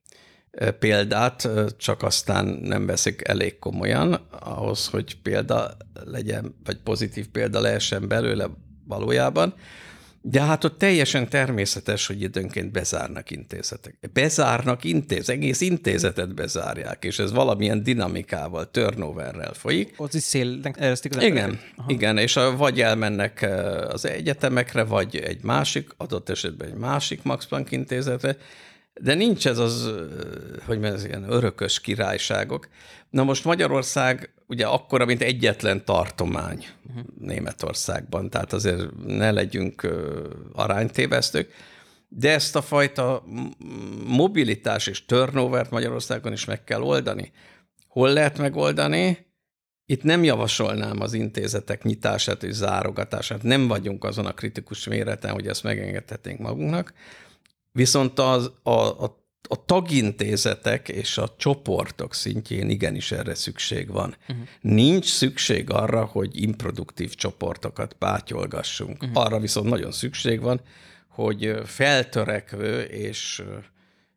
példát, csak aztán nem veszik elég komolyan ahhoz, hogy példa legyen, vagy pozitív példa lehessen belőle valójában. De hát ott teljesen természetes, hogy időnként bezárnak intézetek. Bezárnak intéz, egész intézetet bezárják, és ez valamilyen dinamikával, turnoverrel folyik. Ott is szélnek eresztik az igen, igen, és vagy elmennek az egyetemekre, vagy egy másik, adott esetben egy másik Max Planck intézetre, de nincs ez az, hogy mondjam, ilyen örökös királyságok. Na most Magyarország ugye akkora, mint egyetlen tartomány uh-huh. Németországban, tehát azért ne legyünk aránytévesztők, de ezt a fajta mobilitás és turnovert Magyarországon is meg kell oldani. Hol lehet megoldani? Itt nem javasolnám az intézetek nyitását és zárogatását. Nem vagyunk azon a kritikus méreten, hogy ezt megengedhetnénk magunknak, viszont az, a, a, a tagintézetek és a csoportok szintjén igenis erre szükség van. Uh-huh. Nincs szükség arra, hogy improduktív csoportokat pátyolgassunk. Uh-huh. Arra viszont nagyon szükség van, hogy feltörekvő és,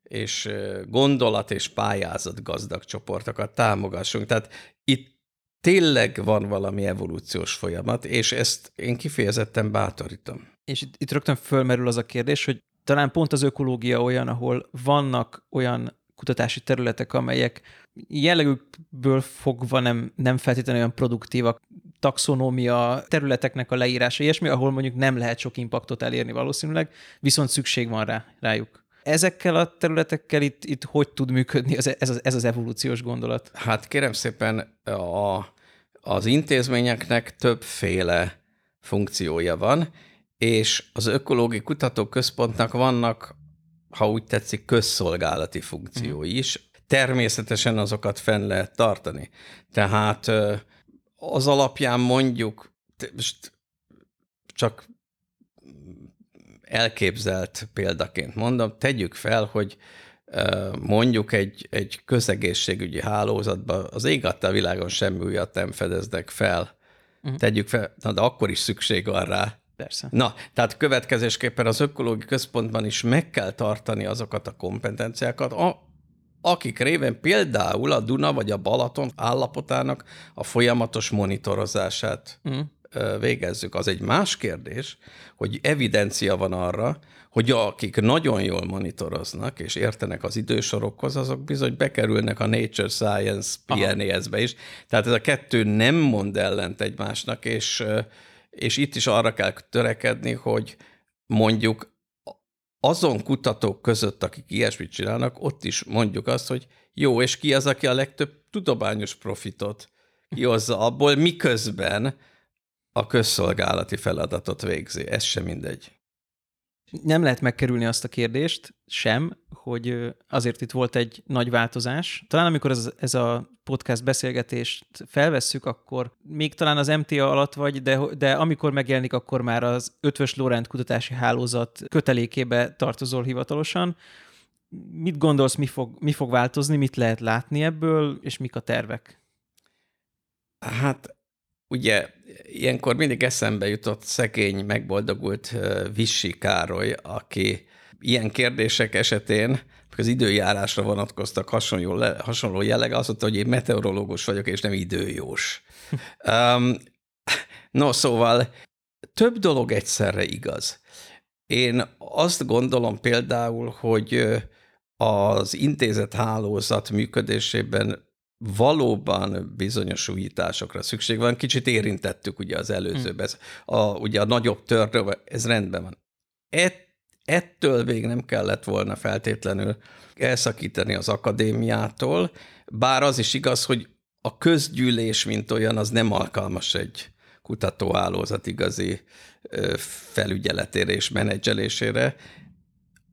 és gondolat és pályázat gazdag csoportokat támogassunk. Tehát itt tényleg van valami evolúciós folyamat, és ezt én kifejezetten bátorítom. És itt, itt rögtön fölmerül az a kérdés, hogy talán pont az ökológia olyan, ahol vannak olyan kutatási területek, amelyek jellegükből fogva nem, nem feltétlenül olyan produktívak, taxonómia területeknek a leírása, ilyesmi, ahol mondjuk nem lehet sok impaktot elérni valószínűleg, viszont szükség van rá, rájuk. Ezekkel a területekkel itt, itt hogy tud működni ez, ez, az, ez az evolúciós gondolat? Hát kérem szépen, a, az intézményeknek többféle funkciója van, és az Ökológiai Kutatóközpontnak vannak, ha úgy tetszik, közszolgálati funkciói is. Természetesen azokat fenn lehet tartani. Tehát az alapján mondjuk csak elképzelt példaként mondom, tegyük fel, hogy mondjuk egy, egy közegészségügyi hálózatban az ég adta világon semmi újat nem fedeznek fel. Uh-huh. Tegyük fel, na de akkor is szükség van rá. Persze. Na, tehát következésképpen az Ökológiai Központban is meg kell tartani azokat a kompetenciákat, a, akik révén például a Duna vagy a Balaton állapotának a folyamatos monitorozását mm. végezzük. Az egy más kérdés, hogy evidencia van arra, hogy akik nagyon jól monitoroznak és értenek az idősorokhoz, azok bizony bekerülnek a Nature Science pé en é es-be is. Tehát ez a kettő nem mond ellent egymásnak, és és itt is arra kell törekedni, hogy mondjuk azon kutatók között, akik ilyesmit csinálnak, ott is mondjuk azt, hogy jó, és ki az, aki a legtöbb tudományos profitot kihozza abból, miközben a közszolgálati feladatot végzi. Ez sem mindegy. Nem lehet megkerülni azt a kérdést sem, hogy azért itt volt egy nagy változás. Talán amikor ez, ez a podcast beszélgetést felvesszük, akkor még talán az em té á alatt vagy, de, de amikor megjelenik, akkor már az Eötvös Loránd kutatási hálózat kötelékébe tartozol hivatalosan. Mit gondolsz, mi fog, mi fog változni, mit lehet látni ebből, és mik a tervek? Hát... Ugye ilyenkor mindig eszembe jutott szegény, megboldogult Vissi Károly, aki ilyen kérdések esetén, az időjárásra vonatkoztak hasonló, hasonló jelleg, azt mondta, hogy én meteorológus vagyok, és nem időjós. um, no, szóval több dolog egyszerre igaz. Én azt gondolom például, hogy az intézet hálózat működésében valóban bizonyos újításokra szükség van. Kicsit érintettük ugye az előzőben. A, ugye a nagyobb törvény, ez rendben van. Ett, ettől még nem kellett volna feltétlenül elszakítani az akadémiától, bár az is igaz, hogy a közgyűlés, mint olyan, az nem alkalmas egy kutatóhálózat igazi felügyeletére és menedzselésére,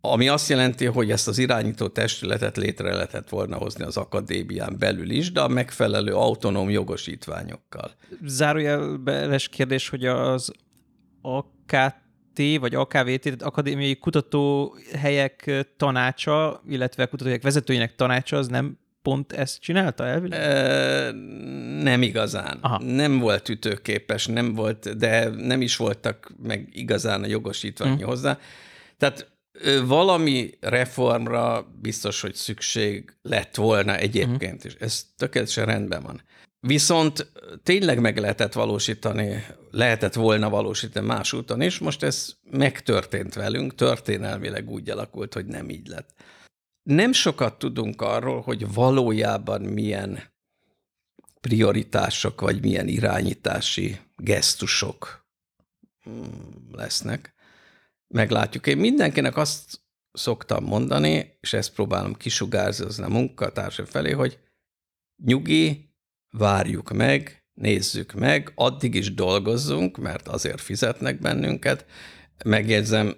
ami azt jelenti, hogy ezt az irányító testületet létre lehetett volna hozni az akadémián belül is, de a megfelelő autonóm jogosítványokkal. Zárójeles kérdés, hogy az á ká té vagy á ká vé té, tehát Akadémiai Kutatóhelyek Tanácsa, illetve kutatóhelyek vezetőinek tanácsa, az nem pont ezt csinálta elvileg? E, nem igazán. Aha. Nem volt ütőképes, nem volt, de nem is voltak meg igazán a jogosítványi hmm. hozzá. Tehát valami reformra biztos, hogy szükség lett volna egyébként is. Ez tökéletesen rendben van. Viszont tényleg meg lehetett valósítani, lehetett volna valósítani más úton is, most ez megtörtént velünk, történelmileg úgy alakult, hogy nem így lett. Nem sokat tudunk arról, hogy valójában milyen prioritások, vagy milyen irányítási gesztusok lesznek. Meglátjuk. Én mindenkinek azt szoktam mondani, és ezt próbálom kisugárzni a munkatársai felé, hogy nyugi, várjuk meg, nézzük meg, addig is dolgozzunk, mert azért fizetnek bennünket. Megjegyzem,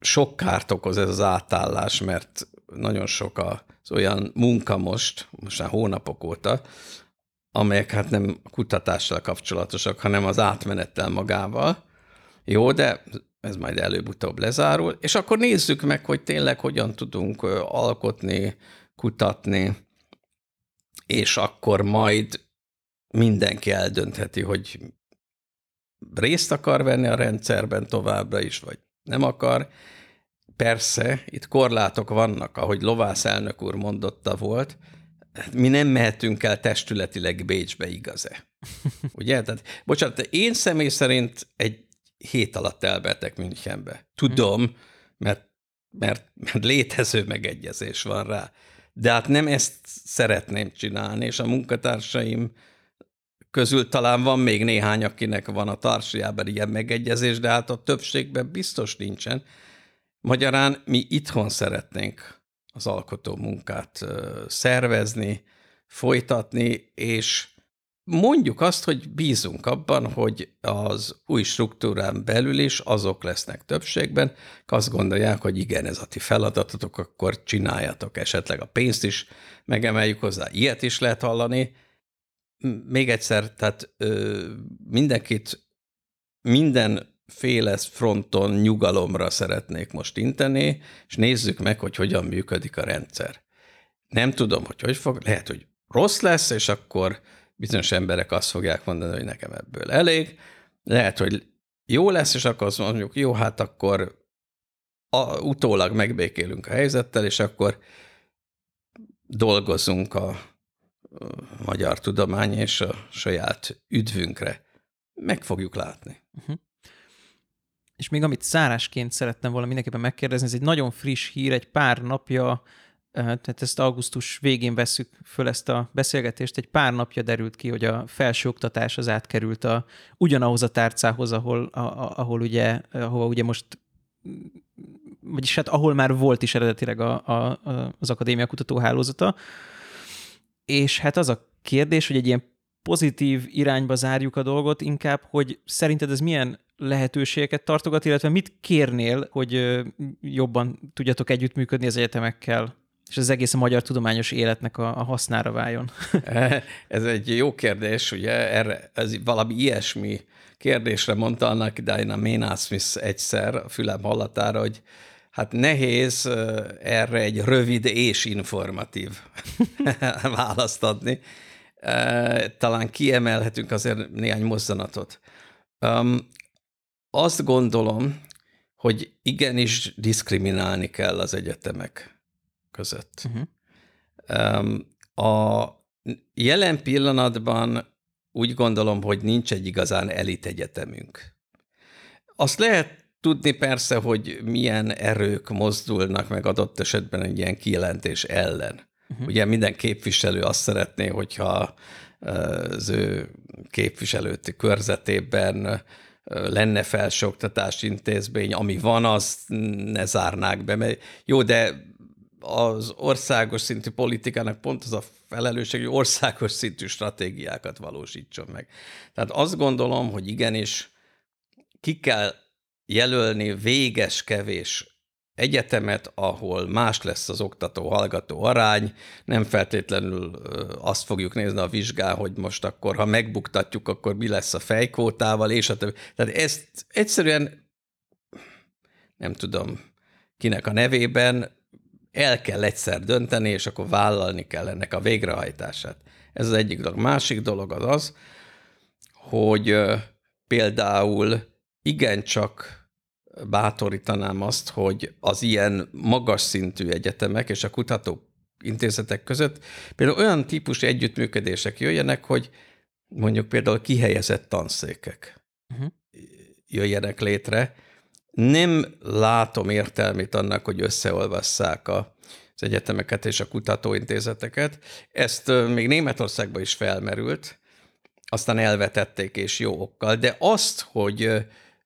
sok kárt okoz ez az átállás, mert nagyon sok az olyan munka most, most már hónapok óta, amelyek hát nem a kutatással kapcsolatosak, hanem az átmenettel magával. Jó, de ez majd előbb-utóbb lezárul, és akkor nézzük meg, hogy tényleg hogyan tudunk alkotni, kutatni, és akkor majd mindenki eldöntheti, hogy részt akar venni a rendszerben továbbra is, vagy nem akar. Persze, itt korlátok vannak, ahogy Lovász elnök úr mondotta volt, mi nem mehetünk el testületileg Bécsbe, igaz-e? Ugye? Tehát, bocsánat, én személy szerint egy hét alatt elbertek Münchenbe. Tudom, mert, mert, mert létező megegyezés van rá. De hát nem ezt szeretném csinálni, és a munkatársaim közül talán van még néhány, akinek van a társajában ilyen megegyezés, de hát a többségben biztos nincsen. Magyarán mi itthon szeretnénk az alkotó munkát szervezni, folytatni, és mondjuk azt, hogy bízunk abban, hogy az új struktúrán belül is azok lesznek többségben, azt gondolják, hogy igen, ez a ti feladatotok, akkor csináljátok, esetleg a pénzt is megemeljük hozzá. Ilyet is lehet hallani. Még egyszer, tehát ö, mindenkit mindenféle fronton nyugalomra szeretnék most inteni, és nézzük meg, hogy hogyan működik a rendszer. Nem tudom, hogy hogy fog, lehet, hogy rossz lesz, és akkor bizonyos emberek azt fogják mondani, hogy nekem ebből elég. Lehet, hogy jó lesz, és akkor azt mondjuk, jó, hát akkor a, utólag megbékélünk a helyzettel, és akkor dolgozunk a, a magyar tudomány és a saját üdvünkre. Meg fogjuk látni. Uh-huh. És még amit zárásként szerettem volna mindenképpen megkérdezni, ez egy nagyon friss hír, egy pár napja, tehát ezt augusztus végén vesszük föl ezt a beszélgetést, egy pár napja derült ki, hogy a felsőoktatás az átkerült a, ugyanahoz a tárcához, ahol, a, a, ahol ugye, ahova ugye most, vagyis hát ahol már volt is eredetileg a, a, az akadémia kutatóhálózata, és hát az a kérdés, hogy egy ilyen pozitív irányba zárjuk a dolgot inkább, hogy szerinted ez milyen lehetőségeket tartogat, illetve mit kérnél, hogy jobban tudjatok együttműködni az egyetemekkel, és az egész a magyar tudományos életnek a, a hasznára váljon? Ez egy jó kérdés, ugye erre, ez valami ilyesmi kérdésre mondta annak Diana Maynard-Smith egyszer a fülem hallatára, hogy hát nehéz erre egy rövid és informatív választ adni. Talán kiemelhetünk azért néhány mozzanatot. Azt gondolom, hogy igenis diszkriminálni kell az egyetemek között. Uh-huh. A jelen pillanatban úgy gondolom, hogy nincs egy igazán elit egyetemünk. Azt lehet tudni persze, hogy milyen erők mozdulnak meg adott esetben egy ilyen kijelentés ellen. Uh-huh. Ugye minden képviselő azt szeretné, hogyha az ő képviselőti körzetében lenne felsőoktatási intézmény, ami van, azt ne zárnák be. Mert jó, de az országos szintű politikának pont az a felelősség, hogy országos szintű stratégiákat valósítson meg. Tehát azt gondolom, hogy igenis ki kell jelölni véges kevés egyetemet, ahol más lesz az oktató-hallgató arány, nem feltétlenül azt fogjuk nézni a vizsgán, hogy most akkor, ha megbuktatjuk, akkor mi lesz a fejkvótával, és a többi. Tehát ezt egyszerűen, nem tudom kinek a nevében, el kell egyszer dönteni, és akkor vállalni kell ennek a végrehajtását. Ez az egyik dolog. Másik dolog az az, hogy például igencsak bátorítanám azt, hogy az ilyen magas szintű egyetemek és a kutatóintézetek között például olyan típusú együttműködések jöjjenek, hogy mondjuk például kihelyezett tanszékek uh-huh. jöjjenek létre. Nem látom értelmét annak, hogy összeolvasszák a az egyetemeket és a kutatóintézeteket. Ezt még Németországban is felmerült, aztán elvetették és jó okkal, de azt, hogy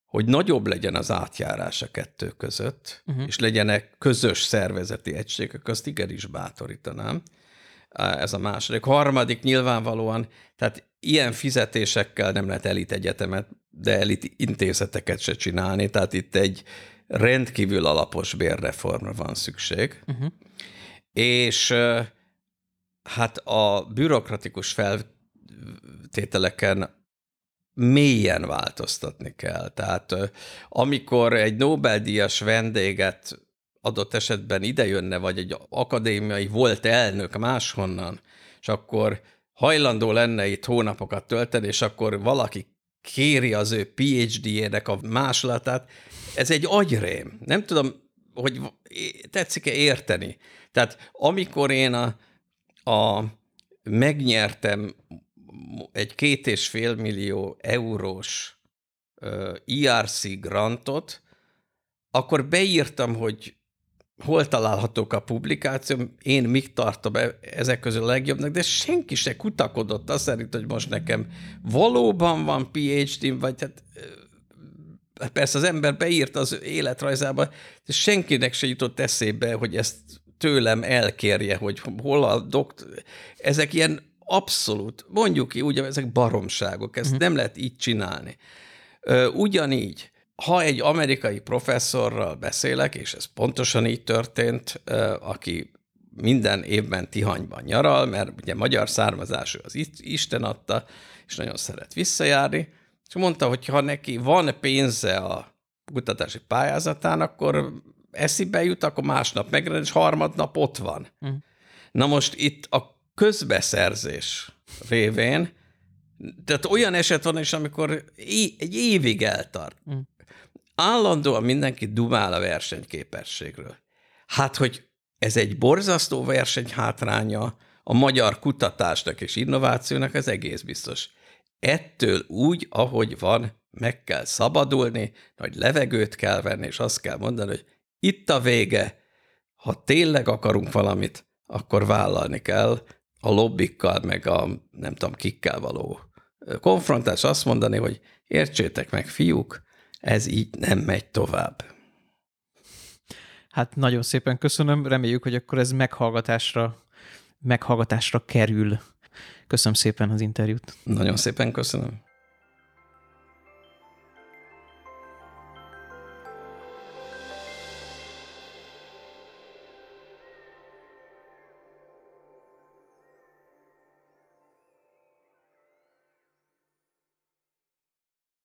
hogy nagyobb legyen az átjárás a kettő között, uh-huh. és legyenek közös szervezeti egységek, azt igenis bátorítanám. Ez a második. Harmadik nyilvánvalóan, tehát ilyen fizetésekkel nem lehet elit egyetemet, de elit intézeteket se csinálni, tehát itt egy rendkívül alapos bérreformra van szükség. Uh-huh. És hát a bürokratikus feltételeken mélyen változtatni kell. Tehát amikor egy Nobel-díjas vendéget adott esetben idejönne, vagy egy akadémiai volt elnök máshonnan, és akkor hajlandó lenne itt hónapokat tölteni, és akkor valaki kéri az ő PhD-jének a másolatát, ez egy agyrém. Nem tudom, hogy tetszik-e érteni. Tehát amikor én a, a megnyertem egy két és fél millió eurós E R C grantot, akkor beírtam, hogy hol találhatók a publikációm, én mit tartom ezek közül a legjobbnak, de senki se kutakodott azt szerint, hogy most nekem valóban van PhD-m, vagy hát persze az ember beírta az életrajzába, de senkinek se jutott eszébe, hogy ezt tőlem elkérje, hogy hol a doktor... Ezek ilyen abszolút, mondjuk ki, ugye ezek baromságok, ezt uh-huh. nem lehet így csinálni. Ugyanígy, ha egy amerikai professzorral beszélek, és ez pontosan így történt, aki minden évben Tihanyban nyaral, mert ugye magyar származású, az Isten adta, és nagyon szeret visszajárni, és mondta, hogy ha neki van pénze a kutatási pályázatán, akkor eszibe jut, akkor másnap megrend, és harmadnap ott van. Uh-huh. Na most itt a közbeszerzés révén, tehát olyan eset van is, amikor egy évig eltart. Állandóan mindenki dumál a versenyképességről. Hát, hogy ez egy borzasztó versenyhátránya a magyar kutatásnak és innovációnak, ez egész biztos. Ettől úgy, ahogy van, meg kell szabadulni, nagy levegőt kell venni, és azt kell mondani, hogy itt a vége, ha tényleg akarunk valamit, akkor vállalni kell, a lobbikkal, meg a nem tudom kikkel való konfrontás, azt mondani, hogy értsétek meg, fiúk, ez így nem megy tovább. Hát nagyon szépen köszönöm, reméljük, hogy akkor ez meghallgatásra, meghallgatásra kerül. Köszönöm szépen az interjút. Nagyon szépen köszönöm.